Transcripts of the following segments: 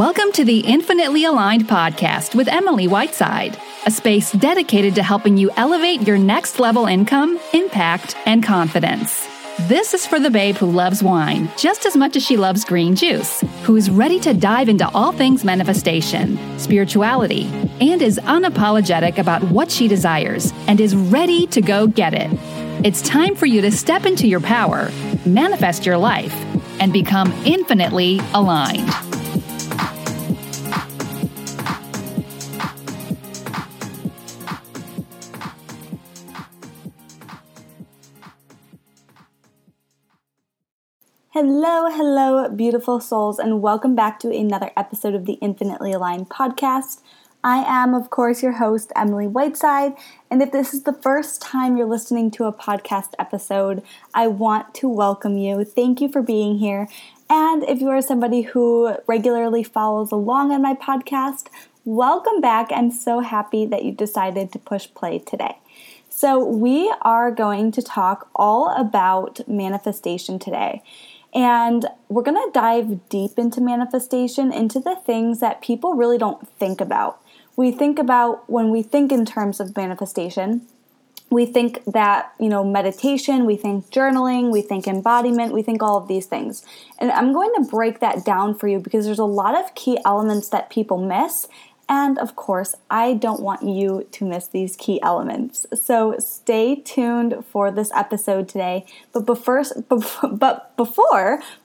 Welcome to the Infinitely Aligned podcast with Emily Whiteside, a space dedicated to helping you elevate your next level income, impact, and confidence. This is for the babe who loves wine just as much as she loves green juice, who is ready to dive into all things manifestation, spirituality, and is unapologetic about what she desires and is ready to go get it. It's time for you to step into your power, manifest your life, and become infinitely aligned. Hello, beautiful souls, and welcome back to another episode of the Infinitely Aligned podcast. I am, of course, your host, Emily Whiteside, and if this is the first time you're listening to a podcast episode, I want to welcome you. Thank you for being here, and if you are somebody who regularly follows along on my podcast, welcome back. I'm so happy that you decided to push play today. So we are going to talk all about manifestation today. And we're going to dive deep into manifestation, into the things that people really don't think about. We think about when we think in terms of manifestation, we think that, meditation, we think journaling, we think embodiment, we think all of these things. And I'm going to break that down for you because there's a lot of key elements that people miss. And of course, I don't want you to miss these key elements. So stay tuned for this episode today. But before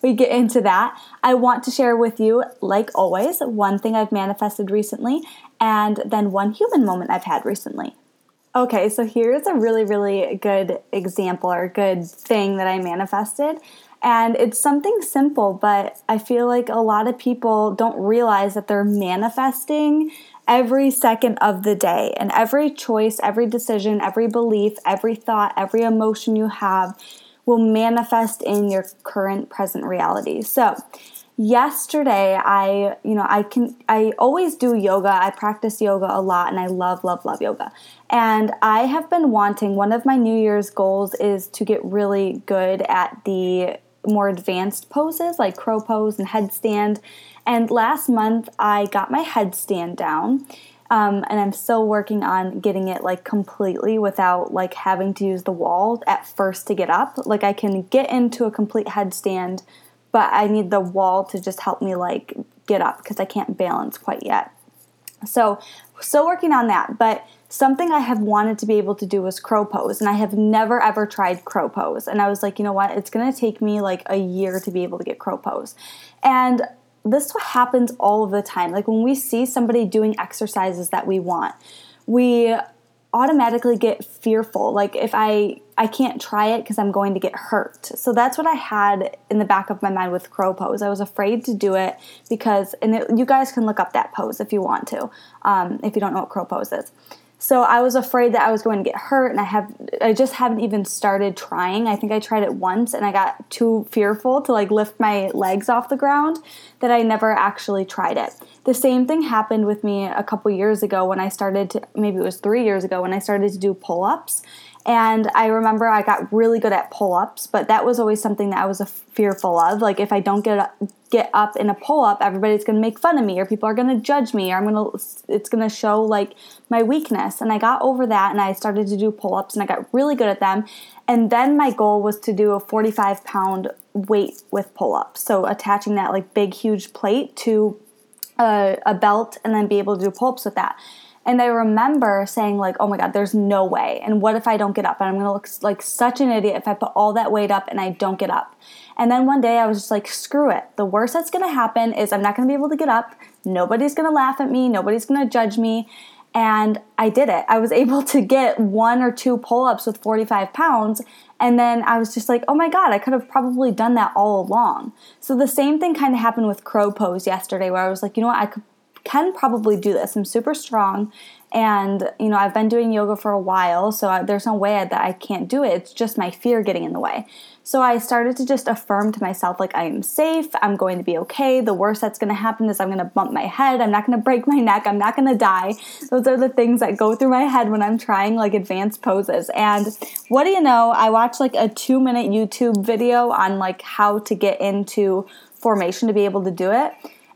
we get into that, I want to share with you, like always, one thing I've manifested recently and then one human moment I've had recently. Okay, so here's a really, really good example or good thing that I manifested. And it's something simple, but I feel like a lot of people don't realize that they're manifesting every second of the day. And every choice, every decision, every belief, every thought, every emotion you have will manifest in your current present reality. So yesterday, I always do yoga. I practice yoga a lot and I love yoga. And I have been wanting, one of my New Year's goals is to get really good at the more advanced poses like crow pose and headstand. And last month I got my headstand down, and I'm still working on getting it completely without having to use the wall at first to get up. I can get into a complete headstand, but I need the wall to just help me get up because I can't balance quite yet. So still working on that, but something I have wanted to be able to do was crow pose, and I have never ever tried crow pose. And I was like, you know what? It's going to take me a year to be able to get crow pose. And this happens all of the time. When we see somebody doing exercises that we want, we automatically get fearful. If I can't try it because I'm going to get hurt. So that's what I had in the back of my mind with crow pose. I was afraid to do it because you guys can look up that pose if you want to, if you don't know what crow pose is. So I was afraid that I was going to get hurt, and I just haven't even started trying. I think I tried it once and I got too fearful to lift my legs off the ground that I never actually tried it. The same thing happened with me a couple years ago when I started to, maybe it was 3 years ago when I started to do pull-ups. And I remember I got really good at pull-ups, but that was always something that I was fearful of. If I don't get up in a pull-up, everybody's going to make fun of me, or people are going to judge me, or it's going to show my weakness. And I got over that, and I started to do pull-ups, and I got really good at them. And then my goal was to do a 45-pound weight with pull-ups. So attaching that big, huge plate to a belt and then be able to do pull-ups with that. And I remember saying oh my God, there's no way. And what if I don't get up? And I'm going to look like such an idiot if I put all that weight up and I don't get up. And then one day I was just screw it. The worst that's going to happen is I'm not going to be able to get up. Nobody's going to laugh at me. Nobody's going to judge me. And I did it. I was able to get one or two pull-ups with 45 pounds. And then I was just oh my God, I could have probably done that all along. So the same thing kind of happened with crow pose yesterday where I was you know what, I can probably do this. I'm super strong, and I've been doing yoga for a while, so there's no way that I can't do it. It's just my fear getting in the way. So I started to just affirm to myself I am safe, I'm going to be okay, the worst that's going to happen is I'm going to bump my head, I'm not going to break my neck, I'm not going to die. Those are the things that go through my head when I'm trying advanced poses. And what do you know, I watched a 2-minute YouTube video on how to get into formation to be able to do it,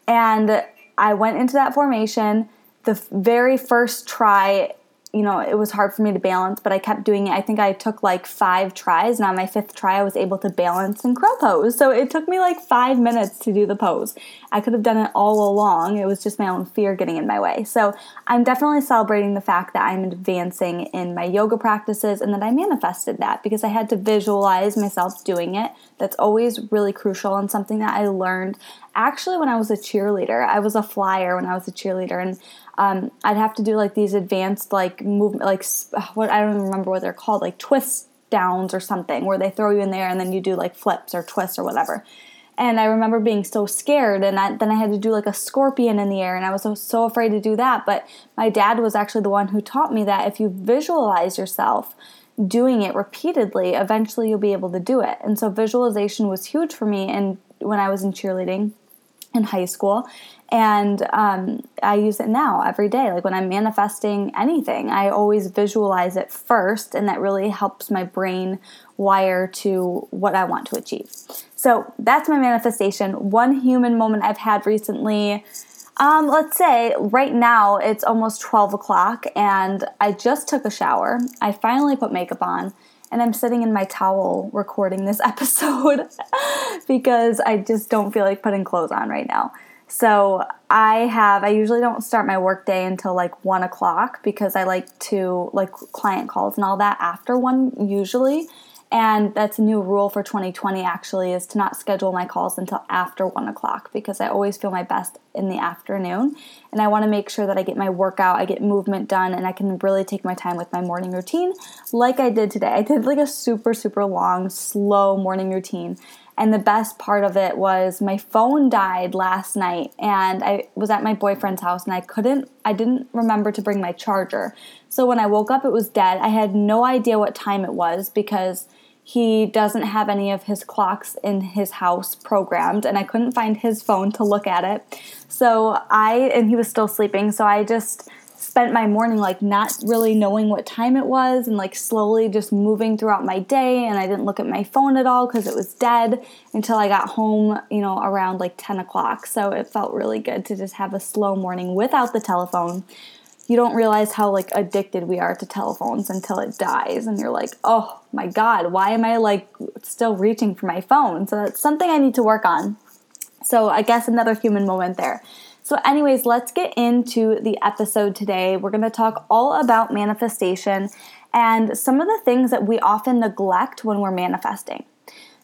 and I went into that formation. The very first try, you know, it was hard for me to balance, but I kept doing it. I think I took like 5 tries, and on my 5th try, I was able to balance and crow pose. So it took me like 5 minutes to do the pose. I could have done it all along. It was just my own fear getting in my way. So I'm definitely celebrating the fact that I'm advancing in my yoga practices and that I manifested that because I had to visualize myself doing it. That's always really crucial and something that I learned actually when I was a cheerleader. I was a flyer when I was a cheerleader, and I'd have to do like these advanced like movement, like what I don't even remember what they're called, like twist downs or something, where they throw you in there and then you do like flips or twists or whatever. And I remember being so scared, and then I had to do like a scorpion in the air, and I was so afraid to do that. But my dad was actually the one who taught me that if you visualize yourself doing it repeatedly, eventually you'll be able to do it. And so visualization was huge for me, and when I was in cheerleading in high school. And I use it now every day. Like when I'm manifesting anything, I always visualize it first, and that really helps my brain wire to what I want to achieve. So that's my manifestation. One human moment I've had recently, let's say right now it's almost 12 o'clock and I just took a shower. I finally put makeup on. And I'm sitting in my towel recording this episode because I just don't feel like putting clothes on right now. So I usually don't start my work day until like 1 o'clock because I like to like client calls and all that after 1 usually. And that's a new rule for 2020 actually, is to not schedule my calls until after 1 o'clock because I always feel my best in the afternoon. And I want to make sure that I get my workout, I get movement done, and I can really take my time with my morning routine like I did today. I did like a super, super long, slow morning routine. And the best part of it was my phone died last night, and I was at my boyfriend's house, and I didn't remember to bring my charger. So when I woke up, it was dead. I had no idea what time it was because he doesn't have any of his clocks in his house programmed, and I couldn't find his phone to look at it. And he was still sleeping, so I just spent my morning like not really knowing what time it was and like slowly just moving throughout my day, and I didn't look at my phone at all because it was dead until I got home, you know, around like 10 o'clock. So it felt really good to just have a slow morning without the telephone. You don't realize how like addicted we are to telephones until it dies, and you're like, oh my God, why am I like still reaching for my phone? So that's something I need to work on. So I guess another human moment there. So anyways, let's get into the episode today. We're going to talk all about manifestation and some of the things that we often neglect when we're manifesting.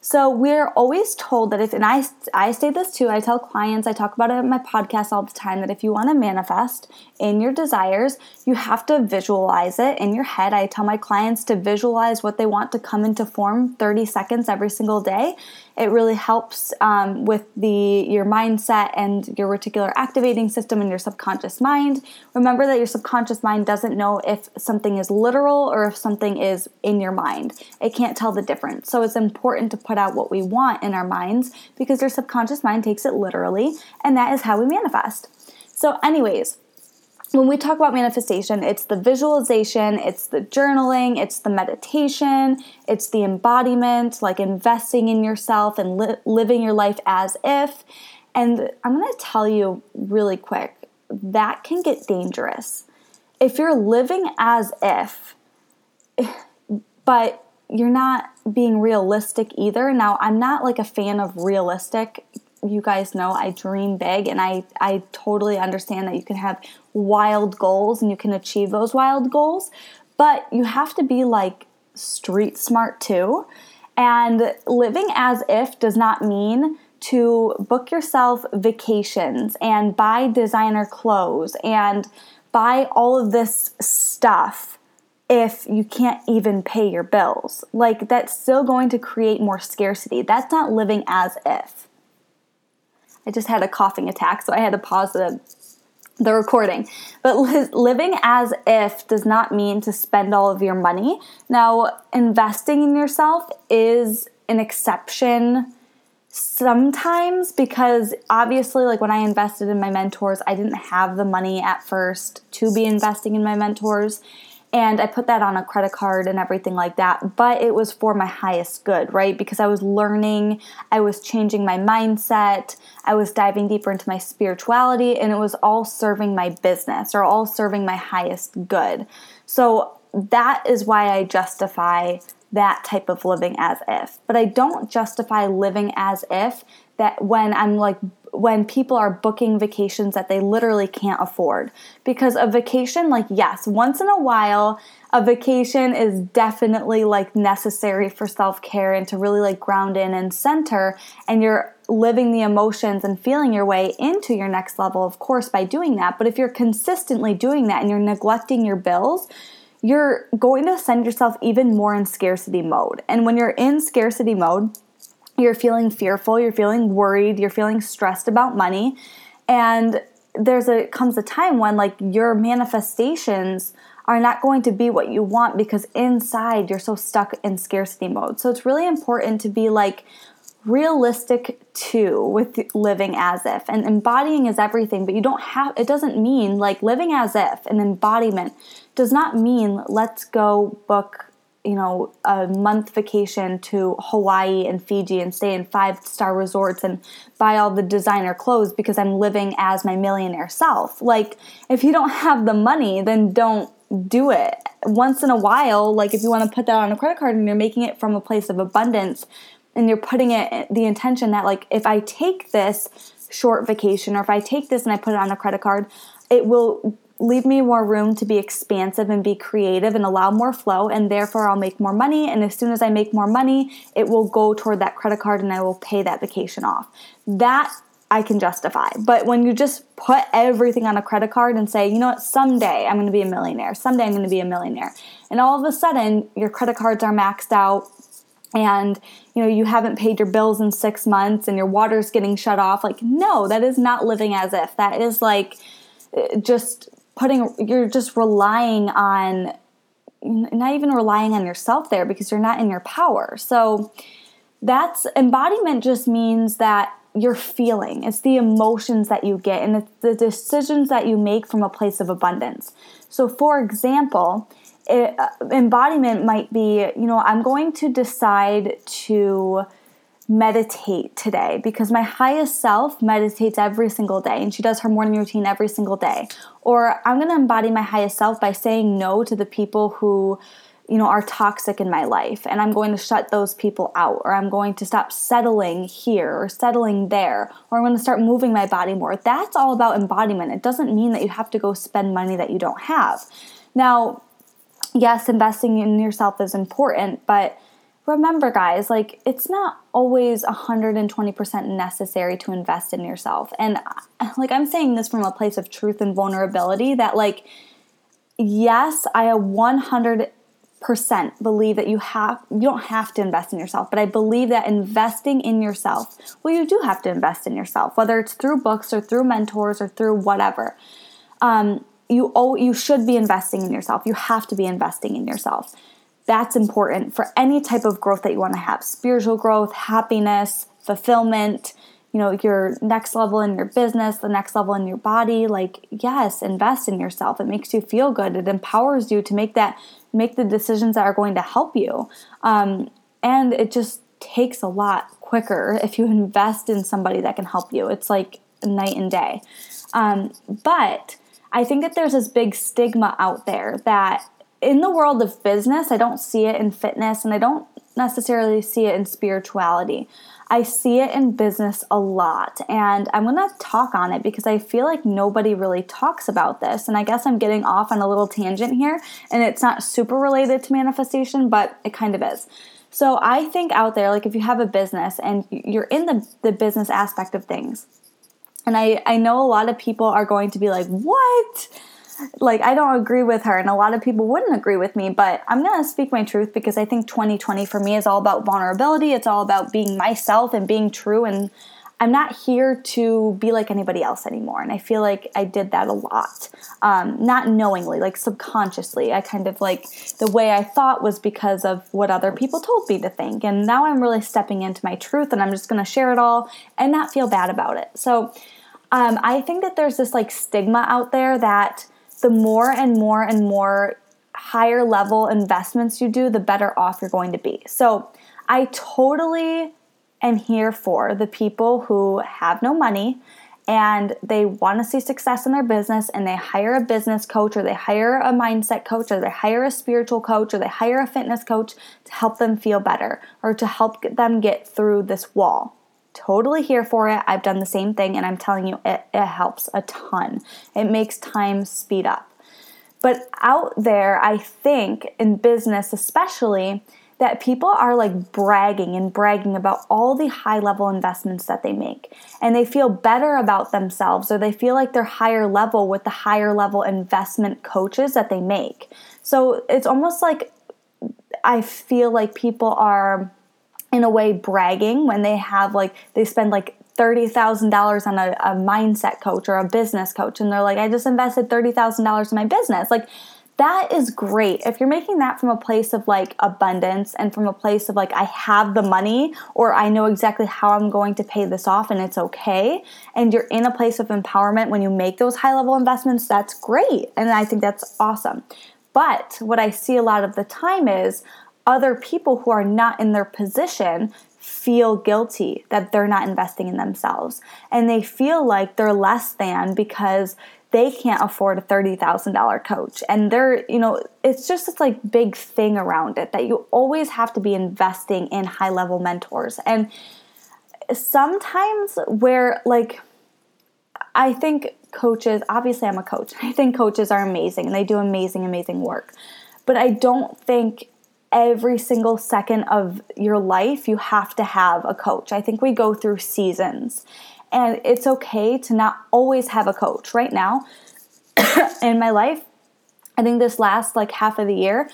So we're always told that I say this too, I tell clients, I talk about it in my podcast all the time, that if you want to manifest in your desires, you have to visualize it in your head. I tell my clients to visualize what they want to come into form 30 seconds every single day. It really helps with your mindset and your reticular activating system and your subconscious mind. Remember that your subconscious mind doesn't know if something is literal or if something is in your mind. It can't tell the difference. So it's important to put out what we want in our minds because your subconscious mind takes it literally, and that is how we manifest. So anyways, when we talk about manifestation, it's the visualization, it's the journaling, it's the meditation, it's the embodiment, like investing in yourself and living your life as if. And I'm going to tell you really quick, that can get dangerous. If you're living as if, but you're not being realistic either. Now, I'm not like a fan of realistic. You guys know I dream big, and I totally understand that you can have wild goals and you can achieve those wild goals, but you have to be like street smart too. And living as if does not mean to book yourself vacations and buy designer clothes and buy all of this stuff if you can't even pay your bills. Like, that's still going to create more scarcity. That's not living as if. I just had a coughing attack, so I had to pause the recording. But living as if does not mean to spend all of your money. Now, investing in yourself is an exception sometimes because obviously, like when I invested in my mentors, I didn't have the money at first to be investing in my mentors. And I put that on a credit card and everything like that. But it was for my highest good, right? Because I was learning, I was changing my mindset, I was diving deeper into my spirituality, and it was all serving my business or all serving my highest good. So that is why I justify that type of living as if. But I don't justify living as if that when I'm like, when people are booking vacations that they literally can't afford. Because a vacation, like, yes, once in a while, a vacation is definitely like necessary for self-care and to really like ground in and center, and you're living the emotions and feeling your way into your next level, of course, by doing that. But if you're consistently doing that and you're neglecting your bills, you're going to send yourself even more in scarcity mode. And when you're in scarcity mode, you're feeling fearful, you're feeling worried, you're feeling stressed about money. And comes a time when like your manifestations are not going to be what you want because inside you're so stuck in scarcity mode. So it's really important to be like realistic too with living as if, and embodying is everything, but it doesn't mean like living as if and embodiment does not mean let's go book a month vacation to Hawaii and Fiji and stay in 5-star resorts and buy all the designer clothes because I'm living as my millionaire self. Like, if you don't have the money, then don't do it. Once in a while, like if you want to put that on a credit card and you're making it from a place of abundance and you're putting it the intention that like, if I take this short vacation or if I take this and I put it on a credit card, it will leave me more room to be expansive and be creative and allow more flow, and therefore I'll make more money. And as soon as I make more money, it will go toward that credit card and I will pay that vacation off. That I can justify. But when you just put everything on a credit card and say, you know what, someday I'm going to be a millionaire. Someday I'm going to be a millionaire. And all of a sudden your credit cards are maxed out and you haven't paid your bills in 6 months and your water's getting shut off. Like, no, that is not living as if. That is like just you're just relying on, not even relying on yourself there because you're not in your power. So that's embodiment just means that you're feeling. It's the emotions that you get and it's the decisions that you make from a place of abundance. So for example, embodiment might be, I'm going to decide to meditate today because my highest self meditates every single day and she does her morning routine every single day. Or I'm going to embody my highest self by saying no to the people who, are toxic in my life, and I'm going to shut those people out, or I'm going to stop settling here or settling there, or I'm going to start moving my body more. That's all about embodiment. It doesn't mean that you have to go spend money that you don't have. Now, yes, investing in yourself is important, but remember, guys, like it's not always 120% necessary to invest in yourself. And like I'm saying this from a place of truth and vulnerability that like, yes, I 100% believe that you don't have to invest in yourself, but I believe that investing in yourself, you do have to invest in yourself, whether it's through books or through mentors or through whatever. You should be investing in yourself. You have to be investing in yourself. That's important for any type of growth that you want to have. Spiritual growth, happiness, fulfillment, your next level in your business, the next level in your body. Like, yes, invest in yourself. It makes you feel good. It empowers you to make the decisions that are going to help you. And it just takes a lot quicker if you invest in somebody that can help you. It's like night and day. But I think that there's this big stigma out there that in the world of business, I don't see it in fitness, and I don't necessarily see it in spirituality. I see it in business a lot, and I'm going to talk on it because I feel like nobody really talks about this, and I guess I'm getting off on a little tangent here, and it's not super related to manifestation, but it kind of is. So I think out there, like if you have a business and you're in the business aspect of things, and I know a lot of people are going to be like, what? Like, I don't agree with her, and a lot of people wouldn't agree with me, but I'm going to speak my truth because I think 2020 for me is all about vulnerability. It's all about being myself and being true, and I'm not here to be like anybody else anymore, and I feel like I did that a lot, not knowingly, like subconsciously. I kind of like the way I thought was because of what other people told me to think, and now I'm really stepping into my truth, and I'm just going to share it all and not feel bad about it. So I think that there's this like stigma out there that the more and more higher level investments you do, the better off you're going to be. So I totally am here for the people who have no money and they want to see success in their business and they hire a business coach or they hire a mindset coach or they hire a spiritual coach or they hire a fitness coach to help them feel better or to help them get through this wall. Totally here for it. I've done the same thing and I'm telling you, it helps a ton. It makes time speed up. But out there, I think, in business especially, that people are like bragging about all the high-level investments that they make. And they feel better about themselves, or they feel like they're higher level with the higher level investment coaches that they make. So it's almost like I feel like people are, in a way, bragging when they have like, they spend like $30,000 on a mindset coach or a business coach. And they're like, I just invested $30,000 in my business. Like, that is great. If you're making that from a place of like abundance and from a place of like, I have the money or I know exactly how I'm going to pay this off and it's okay. And you're in a place of empowerment when you make those high level investments, that's great. And I think that's awesome. But what I see a lot of the time is other people who are not in their position feel guilty that they're not investing in themselves. And they feel like they're less than because they can't afford a $30,000 coach. And they're, you know, it's just this like big thing around it that you always have to be investing in high level mentors. And sometimes where like, I think coaches, obviously I'm a coach. I think coaches are amazing and they do amazing, amazing work. But I don't think every single second of your life, you have to have a coach. I think we go through seasons and it's okay to not always have a coach. Right now in my life, I think this last like half of the year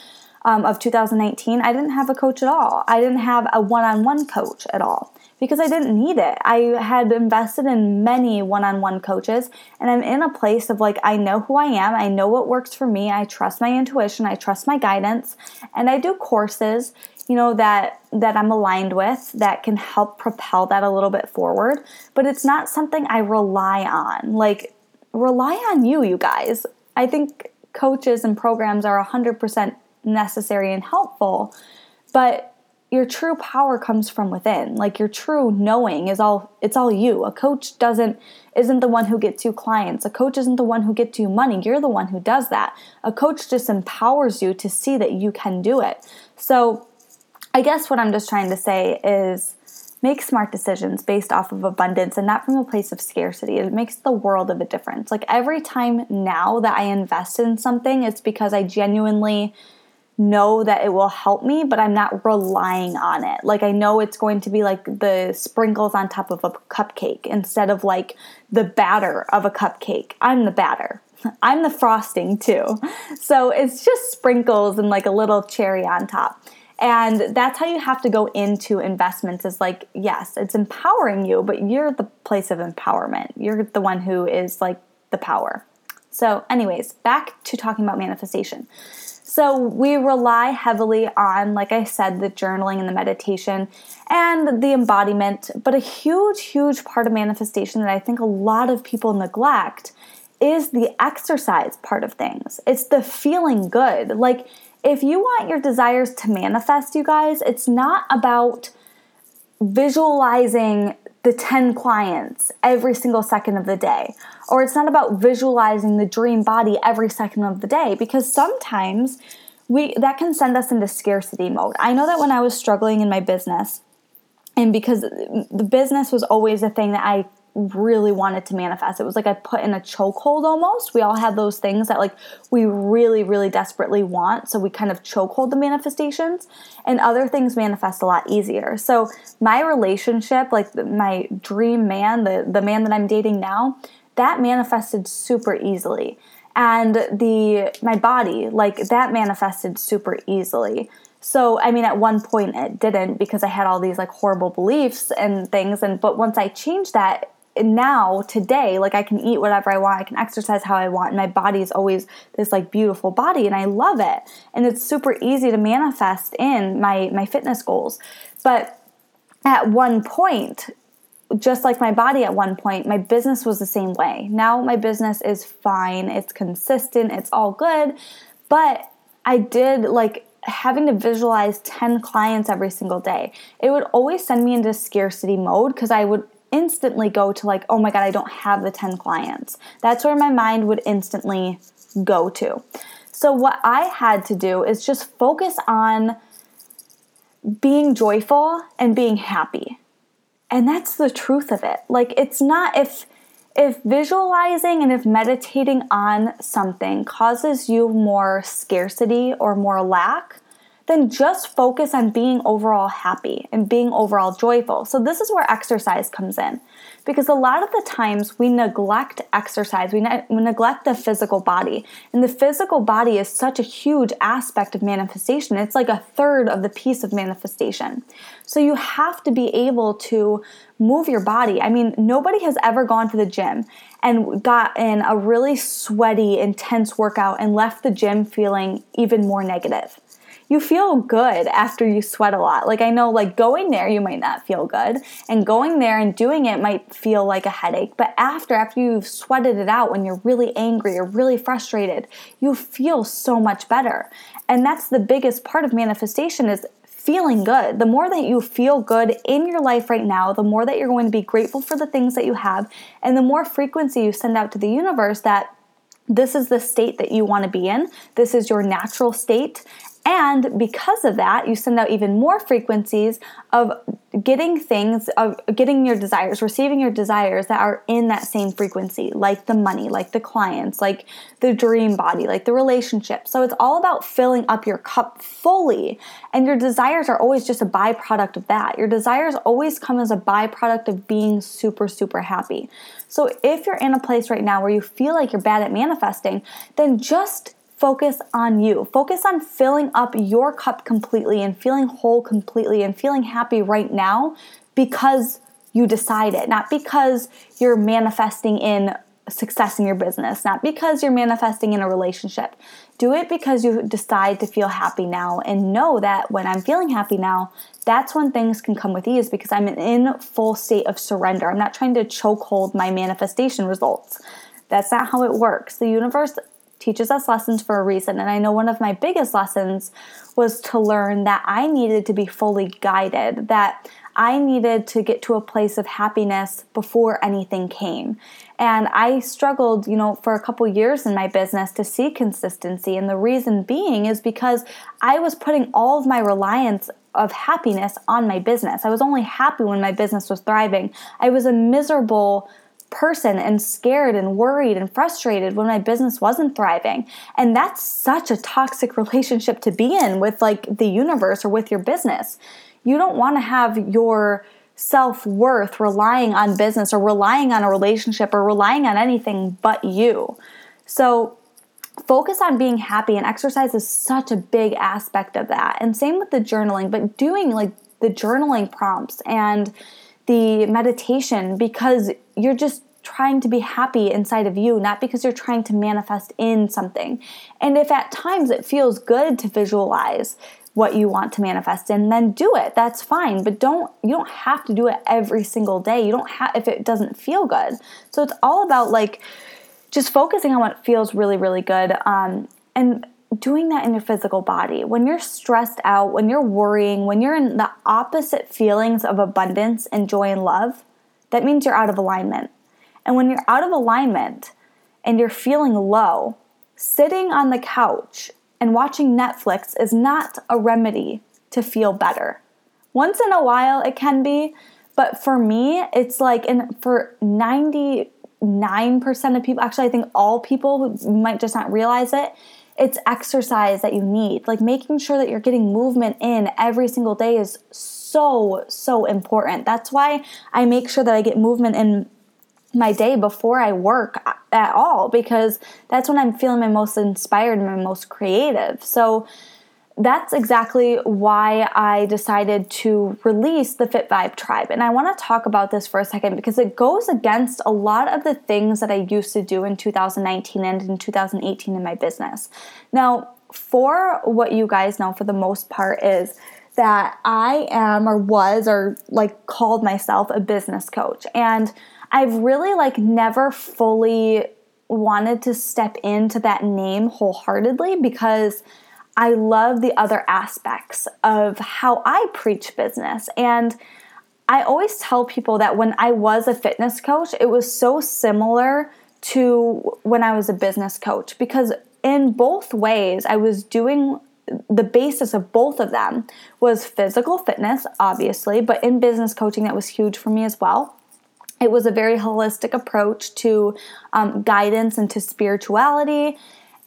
of 2019, I didn't have a coach at all. I didn't have a one-on-one coach at all because I didn't need it. I had invested in many one-on-one coaches and I'm in a place of like, I know who I am. I know what works for me. I trust my intuition. I trust my guidance. And I do courses, you know, that I'm aligned with that can help propel that a little bit forward. But it's not something I rely on. Like, rely on you guys. I think coaches and programs are 100% necessary and helpful, but your true power comes from within. Like, your true knowing is all you. A coach isn't the one who gets you clients. A coach isn't the one who gets you money. You're the one who does that. A coach just empowers you to see that you can do it. So I guess what I'm just trying to say is make smart decisions based off of abundance and not from a place of scarcity. It makes the world of a difference. Like, every time now that I invest in something, it's because I genuinely know that it will help me, but I'm not relying on it. Like, I know it's going to be like the sprinkles on top of a cupcake instead of like the batter of a cupcake. I'm the batter. I'm the frosting too. So it's just sprinkles and like a little cherry on top. And that's how you have to go into investments, is like, yes, it's empowering you, but you're the place of empowerment. You're the one who is like the power. So anyways, back to talking about manifestation. So we rely heavily on, like I said, the journaling and the meditation and the embodiment. But a huge, huge part of manifestation that I think a lot of people neglect is the exercise part of things. It's the feeling good. Like, if you want your desires to manifest, you guys, it's not about visualizing the 10 clients every single second of the day, or it's not about visualizing the dream body every second of the day, because sometimes that can send us into scarcity mode. I know that when I was struggling in my business, and because the business was always a thing that I really wanted to manifest, it was like I put in a chokehold almost. We all have those things that like we really, really desperately want, so we kind of chokehold the manifestations, and other things manifest a lot easier. So my relationship, like my dream man, the man that I'm dating now, that manifested super easily, and my body, like that manifested super easily. So, I mean, at one point it didn't, because I had all these like horrible beliefs and things, but once I changed that, now, today, like I can eat whatever I want, I can exercise how I want, and my body is always this like beautiful body, and I love it. And it's super easy to manifest in my fitness goals. But at one point, just like my body at one point, my business was the same way. Now my business is fine, it's consistent, it's all good, but I did like having to visualize 10 clients every single day. It would always send me into scarcity mode because I would instantly go to like, oh my God, I don't have the 10 clients. That's where my mind would instantly go to. So what I had to do is just focus on being joyful and being happy. And that's the truth of it. Like, it's not if visualizing and if meditating on something causes you more scarcity or more lack, then just focus on being overall happy and being overall joyful. So this is where exercise comes in, because a lot of the times we neglect exercise, we neglect the physical body, and the physical body is such a huge aspect of manifestation. It's like a third of the piece of manifestation. So you have to be able to move your body. I mean, nobody has ever gone to the gym and got in a really sweaty, intense workout and left the gym feeling even more negative. You feel good after you sweat a lot. Like, I know, like, going there, you might not feel good. And going there and doing it might feel like a headache. But after you've sweated it out, when you're really angry or really frustrated, you feel so much better. And that's the biggest part of manifestation, is feeling good. The more that you feel good in your life right now, the more that you're going to be grateful for the things that you have. And the more frequency you send out to the universe that this is the state that you want to be in. This is your natural state. And because of that, you send out even more frequencies of getting things, of getting your desires, receiving your desires that are in that same frequency, like the money, like the clients, like the dream body, like the relationship. So it's all about filling up your cup fully, and your desires are always just a byproduct of that. Your desires always come as a byproduct of being super, super happy. So if you're in a place right now where you feel like you're bad at manifesting, then just focus on you. Focus on filling up your cup completely and feeling whole completely and feeling happy right now because you decided, not because you're manifesting in success in your business, not because you're manifesting in a relationship. Do it because you decide to feel happy now, and know that when I'm feeling happy now, that's when things can come with ease, because I'm in full state of surrender. I'm not trying to chokehold my manifestation results. That's not how it works. The universe teaches us lessons for a reason. And I know one of my biggest lessons was to learn that I needed to be fully guided, that I needed to get to a place of happiness before anything came. And I struggled, for a couple years in my business to see consistency. And the reason being is because I was putting all of my reliance of happiness on my business. I was only happy when my business was thriving. I was a miserable person and scared and worried and frustrated when my business wasn't thriving. And that's such a toxic relationship to be in with, like, the universe or with your business. You don't want to have your self-worth relying on business or relying on a relationship or relying on anything but you. So focus on being happy, and exercise is such a big aspect of that. And same with the journaling, but doing like the journaling prompts and the meditation, because you're just trying to be happy inside of you, not because you're trying to manifest in something. And if at times it feels good to visualize what you want to manifest in, then do it. That's fine. But you don't have to do it every single day. You don't have, if it doesn't feel good. So it's all about like just focusing on what feels really, really good. And doing that in your physical body. When you're stressed out, when you're worrying, when you're in the opposite feelings of abundance and joy and love, that means you're out of alignment. And when you're out of alignment and you're feeling low, sitting on the couch and watching Netflix is not a remedy to feel better. Once in a while it can be, but for me, it's like, and for 99% of people, actually I think all people who might just not realize it, it's exercise that you need. Like, making sure that you're getting movement in every single day is so, so important. That's why I make sure that I get movement in my day before I work at all, because that's when I'm feeling my most inspired and my most creative. So that's exactly why I decided to release the Fit Vibe Tribe. And I want to talk about this for a second, because it goes against a lot of the things that I used to do in 2019 and in 2018 in my business. Now, for what you guys know, for the most part, is that I am called myself a business coach. And I've really never fully wanted to step into that name wholeheartedly, because I love the other aspects of how I preach business. And I always tell people that when I was a fitness coach, it was so similar to when I was a business coach, because in both ways, I was doing the basis of both of them was physical fitness, obviously, but in business coaching, that was huge for me as well. It was a very holistic approach to guidance and to spirituality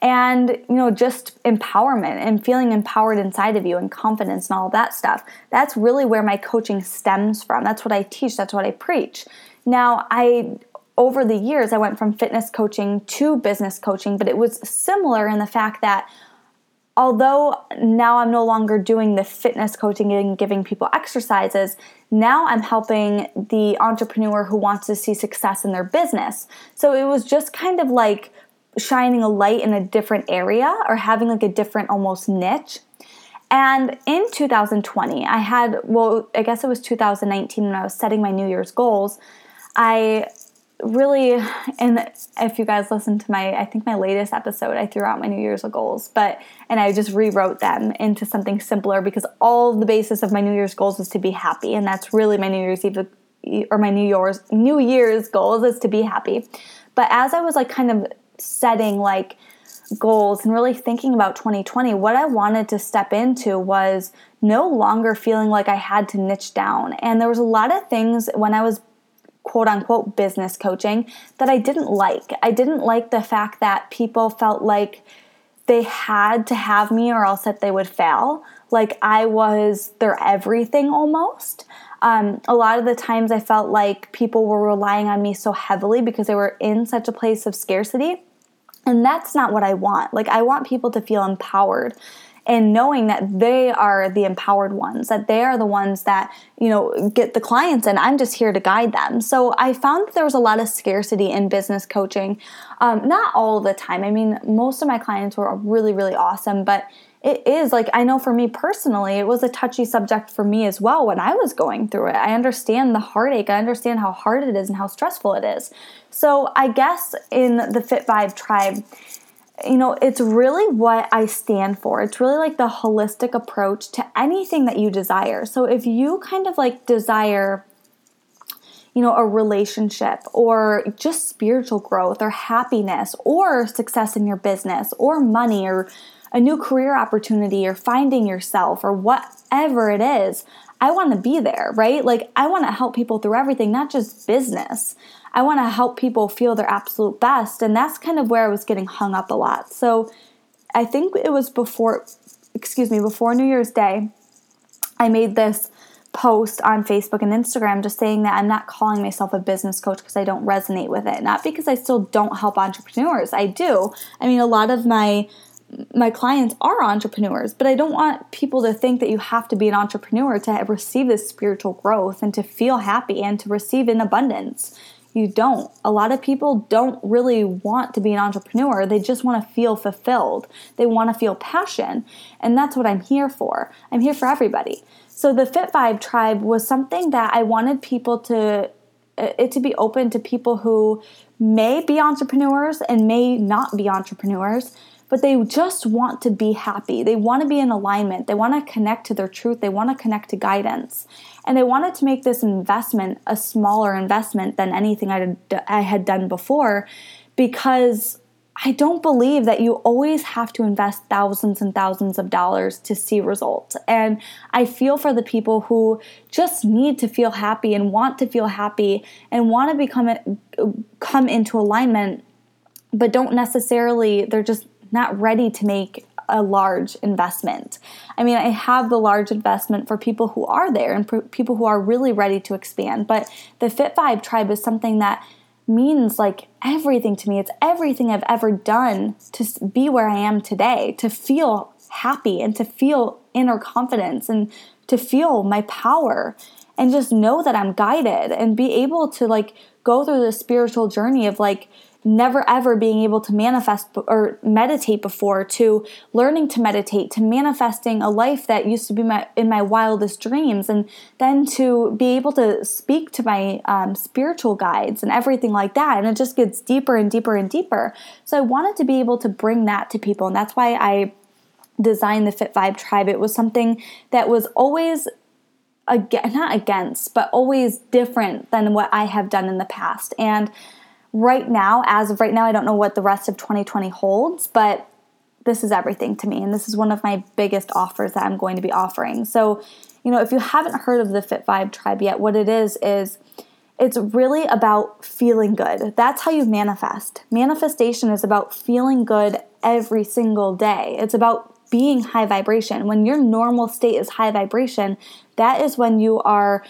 and, you know, just empowerment and feeling empowered inside of you and confidence and all of that stuff. That's really where my coaching stems from. That's what I teach. That's what I preach. Now, over the years, I went from fitness coaching to business coaching, but it was similar in the fact that although now I'm no longer doing the fitness coaching and giving people exercises, now I'm helping the entrepreneur who wants to see success in their business. So it was just kind of like shining a light in a different area or having like a different almost niche. And in 2020, I guess it was 2019 when I was setting my New Year's goals, and if you guys listen to my latest episode, I threw out my New Year's goals, and I just rewrote them into something simpler because all the basis of my New Year's goals is to be happy. And that's really my New Year's Eve or my New Year's goals is to be happy. But as I was like kind of setting like goals and really thinking about 2020, what I wanted to step into was no longer feeling like I had to niche down. And there was a lot of things when I was quote unquote business coaching that I didn't like. I didn't like the fact that people felt like they had to have me or else that they would fail. Like I was their everything almost. A lot of the times I felt like people were relying on me so heavily because they were in such a place of scarcity. And that's not what I want. Like I want people to feel empowered and knowing that they are the empowered ones, that they are the ones that, you know, get the clients and I'm just here to guide them. So I found that there was a lot of scarcity in business coaching. Not all the time. I mean, most of my clients were really, really awesome, but it is like, I know for me personally, it was a touchy subject for me as well when I was going through it. I understand the heartache. I understand how hard it is and how stressful it is. So I guess in the Fit Vibe Tribe, you know, it's really what I stand for. It's really like the holistic approach to anything that you desire. So if you kind of like desire, you know, a relationship or just spiritual growth or happiness or success in your business or money or a new career opportunity or finding yourself or whatever it is, I want to be there, right? Like I want to help people through everything, not just business. I want to help people feel their absolute best. And that's kind of where I was getting hung up a lot. So I think it was before New Year's Day, I made this post on Facebook and Instagram just saying that I'm not calling myself a business coach because I don't resonate with it. Not because I still don't help entrepreneurs. I do. I mean, a lot of my clients are entrepreneurs, but I don't want people to think that you have to be an entrepreneur to receive this spiritual growth and to feel happy and to receive in abundance. You don't. A lot of people don't really want to be an entrepreneur. They just want to feel fulfilled. They want to feel passion. And that's what I'm here for. I'm here for everybody. So the Fit Vibe Tribe was something that I wanted people to be open to people who may be entrepreneurs and may not be entrepreneurs, but they just want to be happy. They want to be in alignment. They want to connect to their truth. They want to connect to guidance. And I wanted to make this investment a smaller investment than anything I had done before, because I don't believe that you always have to invest thousands and thousands of dollars to see results. And I feel for the people who just need to feel happy and want to feel happy and want to come into alignment, but don't necessarily, they're just not ready to make a large investment. I mean, I have the large investment for people who are there and people who are really ready to expand. But the Fit Vibe Tribe is something that means like everything to me. It's everything I've ever done to be where I am today, to feel happy and to feel inner confidence and to feel my power and just know that I'm guided and be able to like go through the spiritual journey of like never ever being able to manifest or meditate before, to learning to meditate, to manifesting a life that used to be in my wildest dreams, and then to be able to speak to my spiritual guides and everything like that. And it just gets deeper and deeper and deeper. So I wanted to be able to bring that to people. And that's why I designed the Fit Vibe Tribe, it was something that was always always different than what I have done in the past. And right now, as of right now, I don't know what the rest of 2020 holds, but this is everything to me. And this is one of my biggest offers that I'm going to be offering. So, you know, if you haven't heard of the Fit Vibe Tribe yet, what it is it's really about feeling good. That's how you manifest. Manifestation is about feeling good every single day. It's about being high vibration. When your normal state is high vibration, that is when you are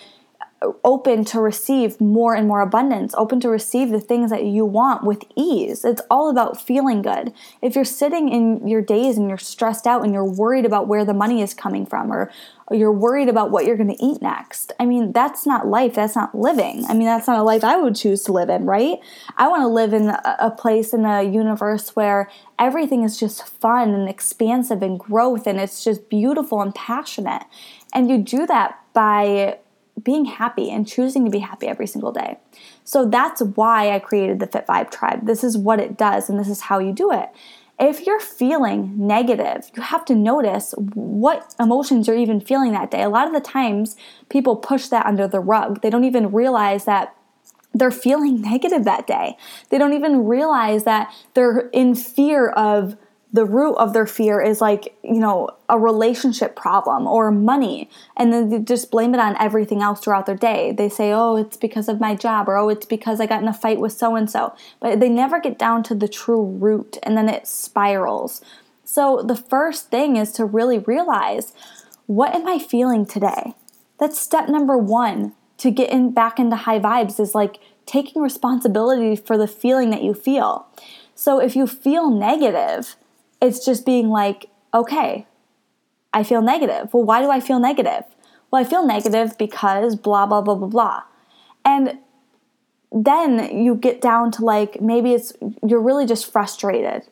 open to receive more and more abundance, open to receive the things that you want with ease. It's all about feeling good. If you're sitting in your days and you're stressed out and you're worried about where the money is coming from, or you're worried about what you're going to eat next, I mean, that's not life. That's not living. I mean, that's not a life I would choose to live in, right? I want to live in a place in a universe where everything is just fun and expansive and growth, and it's just beautiful and passionate. And you do that by being happy and choosing to be happy every single day. So that's why I created the Fit Vibe Tribe. This is what it does, and this is how you do it. If you're feeling negative, you have to notice what emotions you're even feeling that day. A lot of the times, people push that under the rug. They don't even realize that they're feeling negative that day. They don't even realize that they're in fear of, the root of their fear is like, you know, a relationship problem or money. And then they just blame it on everything else throughout their day. They say, oh, it's because of my job, or oh, it's because I got in a fight with so-and-so. But they never get down to the true root, and then it spirals. So the first thing is to really realize, what am I feeling today? That's step number one to get in back into high vibes, is like taking responsibility for the feeling that you feel. So if you feel negative, it's just being like, okay, I feel negative. Well, why do I feel negative? Well, I feel negative because blah, blah, blah, blah, blah. And then you get down to like, maybe it's, you're really just frustrated.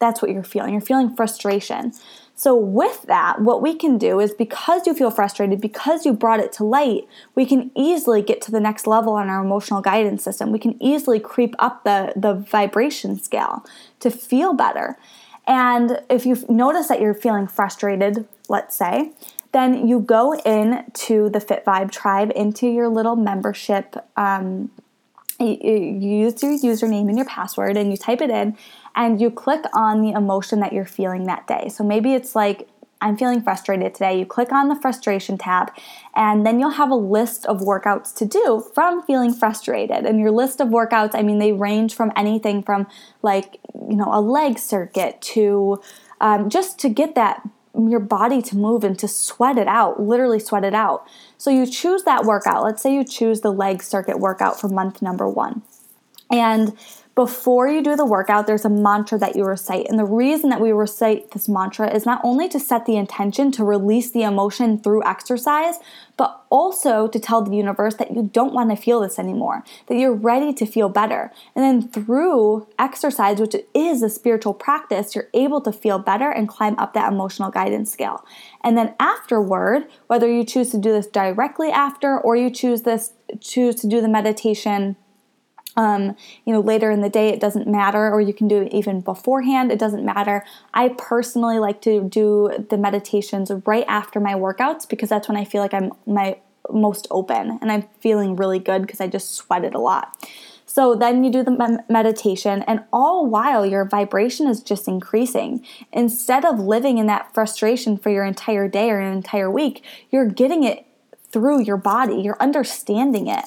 That's what you're feeling. You're feeling frustration. So with that, what we can do is, because you feel frustrated, because you brought it to light, we can easily get to the next level on our emotional guidance system. We can easily creep up the vibration scale to feel better. And if you notice that you're feeling frustrated, let's say, then you go into the Fit Vibe Tribe, into your little membership. You use your username and your password, and you type it in, and you click on the emotion that you're feeling that day. So maybe it's like, I'm feeling frustrated today. You click on the frustration tab, and then you'll have a list of workouts to do from feeling frustrated. And your list of workouts, I mean, they range from anything from like, you know, a leg circuit to just to get that your body to move and to sweat it out, literally sweat it out. So you choose that workout. Let's say you choose the leg circuit workout for month number one. And before you do the workout, there's a mantra that you recite. And the reason that we recite this mantra is not only to set the intention to release the emotion through exercise, but also to tell the universe that you don't want to feel this anymore, that you're ready to feel better. And then through exercise, which is a spiritual practice, you're able to feel better and climb up that emotional guidance scale. And then afterward, whether you choose to do this directly after, or you choose to do the meditation later in the day, it doesn't matter, or you can do it even beforehand, it doesn't matter. I personally like to do the meditations right after my workouts, because that's when I feel like I'm my most open and I'm feeling really good because I just sweated a lot. So then you do the meditation, and all while your vibration is just increasing. Instead of living in that frustration for your entire day or an entire week, you're getting it through your body, you're understanding it.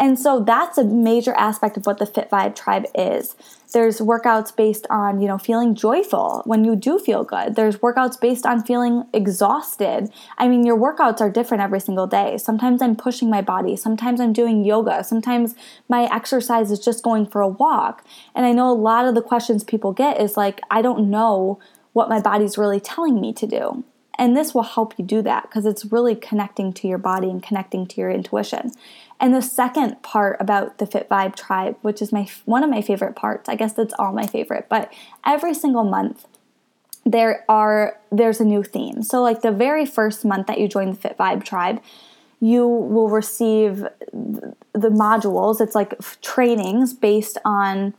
And so that's a major aspect of what the Fit Vibe Tribe is. There's workouts based on, you know, feeling joyful when you do feel good. There's workouts based on feeling exhausted. I mean, your workouts are different every single day. Sometimes I'm pushing my body. Sometimes I'm doing yoga. Sometimes my exercise is just going for a walk. And I know a lot of the questions people get is like, I don't know what my body's really telling me to do. And this will help you do that, because it's really connecting to your body and connecting to your intuition. And the second part about the Fit Vibe Tribe, which is one of my favorite parts, I guess that's all my favorite, but every single month there's a new theme. So like the very first month that you join the Fit Vibe Tribe, you will receive the modules. It's like trainings based on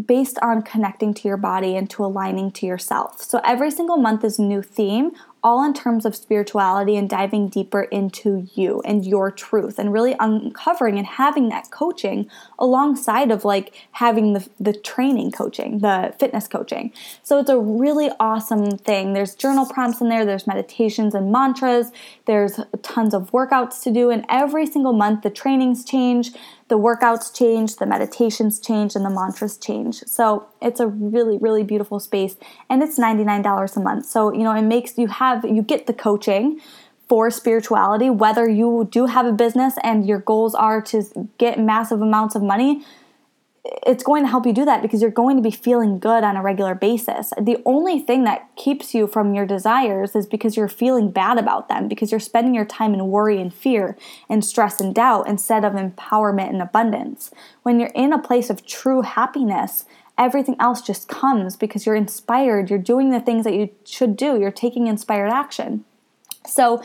based on connecting to your body and to aligning to yourself. So every single month is a new theme, all in terms of spirituality and diving deeper into you and your truth and really uncovering and having that coaching alongside of like having the training coaching, the fitness coaching. So it's a really awesome thing. There's journal prompts in there. There's meditations and mantras. There's tons of workouts to do. And every single month, the trainings change, the workouts change, the meditations change, and the mantras change. So it's a really, really beautiful space, and it's $99 a month. So, you know, it makes you have, you get the coaching for spirituality, whether you do have a business and your goals are to get massive amounts of money. It's going to help you do that because you're going to be feeling good on a regular basis. The only thing that keeps you from your desires is because you're feeling bad about them, because you're spending your time in worry and fear and stress and doubt instead of empowerment and abundance. When you're in a place of true happiness, everything else just comes because you're inspired. You're doing the things that you should do. You're taking inspired action. So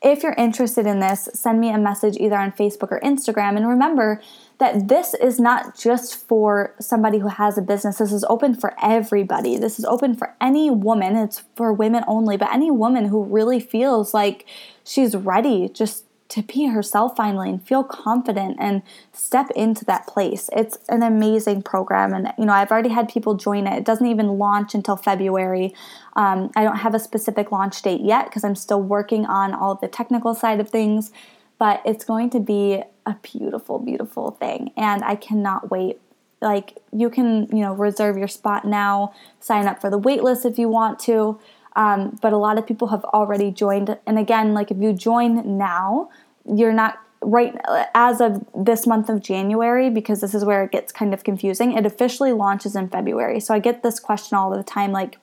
if you're interested in this, send me a message either on Facebook or Instagram. And remember that this is not just for somebody who has a business. This is open for everybody. This is open for any woman. It's for women only, but any woman who really feels like she's ready just to be herself finally and feel confident and step into that place. It's an amazing program. And, you know, I've already had people join it. It doesn't even launch until February. I don't have a specific launch date yet because I'm still working on all the technical side of things, but it's going to be a beautiful, beautiful thing. And I cannot wait. Like, you can, you know, reserve your spot now, sign up for the wait list if you want to. But a lot of people have already joined. And again, like if you join now, you're not right as of this month of January, because this is where it gets kind of confusing. It officially launches in February. So I get this question all the time, like,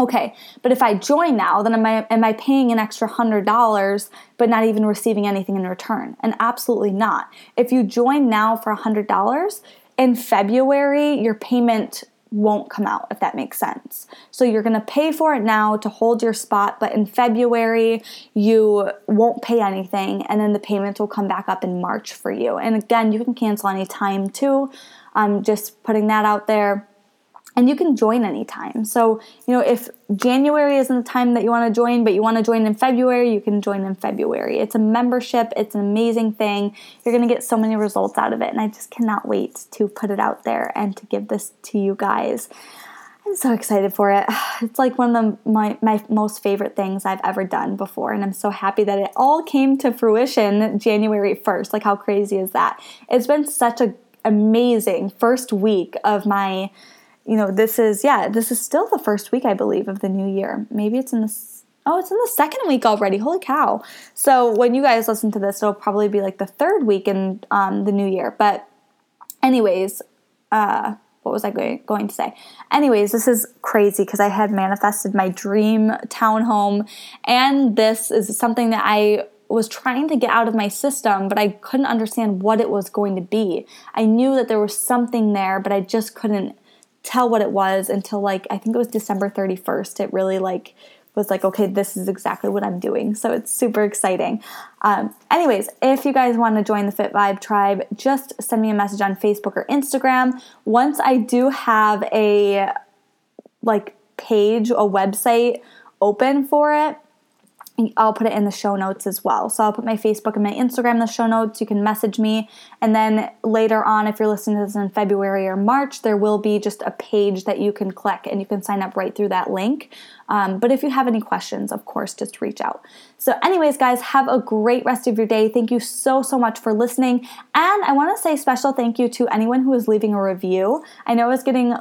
okay, but if I join now, then am I paying an extra $100 but not even receiving anything in return? And absolutely not. If you join now for $100, in February, your payment won't come out, if that makes sense. So you're going to pay for it now to hold your spot, but in February you won't pay anything, and then the payments will come back up in March for you. And again, you can cancel anytime too. Just putting that out there. And you can join anytime. So, you know, if January isn't the time that you want to join, but you want to join in February, you can join in February. It's a membership. It's an amazing thing. You're going to get so many results out of it. And I just cannot wait to put it out there and to give this to you guys. I'm so excited for it. It's like one of my most favorite things I've ever done before. And I'm so happy that it all came to fruition January 1st. Like, how crazy is that? It's been such an amazing first week of my... You know, this is still the first week, I believe, of the new year. Maybe it's in the second week already. Holy cow. So when you guys listen to this, it'll probably be like the third week in the new year. But anyways, what was I going to say? Anyways, this is crazy because I had manifested my dream townhome, and this is something that I was trying to get out of my system, but I couldn't understand what it was going to be. I knew that there was something there, but I just couldn't tell what it was until, like, I think it was December 31st. It really was okay, this is exactly what I'm doing. So it's super exciting. Anyways, if you guys want to join the Fit Vibe Tribe, just send me a message on Facebook or Instagram. Once I do have a page, a website open for it, I'll put it in the show notes as well. So I'll put my Facebook and my Instagram in the show notes. You can message me. And then later on, if you're listening to this in February or March, there will be just a page that you can click and you can sign up right through that link. But if you have any questions, of course, just reach out. So anyways, guys, have a great rest of your day. Thank you so, so much for listening. And I want to say special thank you to anyone who is leaving a review. I know I was getting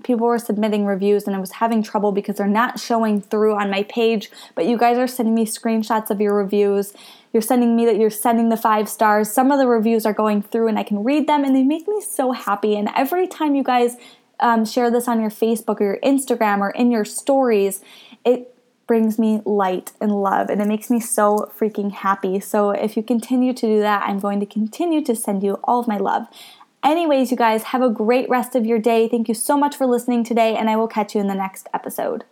people were submitting reviews and I was having trouble because they're not showing through on my page, but you guys are sending me screenshots of your reviews. You're sending me that you're sending the 5 stars. Some of the reviews are going through and I can read them and they make me so happy. And every time you guys share this on your Facebook or your Instagram or in your stories, it brings me light and love and it makes me so freaking happy. So if you continue to do that, I'm going to continue to send you all of my love. Anyways, you guys, have a great rest of your day. Thank you so much for listening today, and I will catch you in the next episode.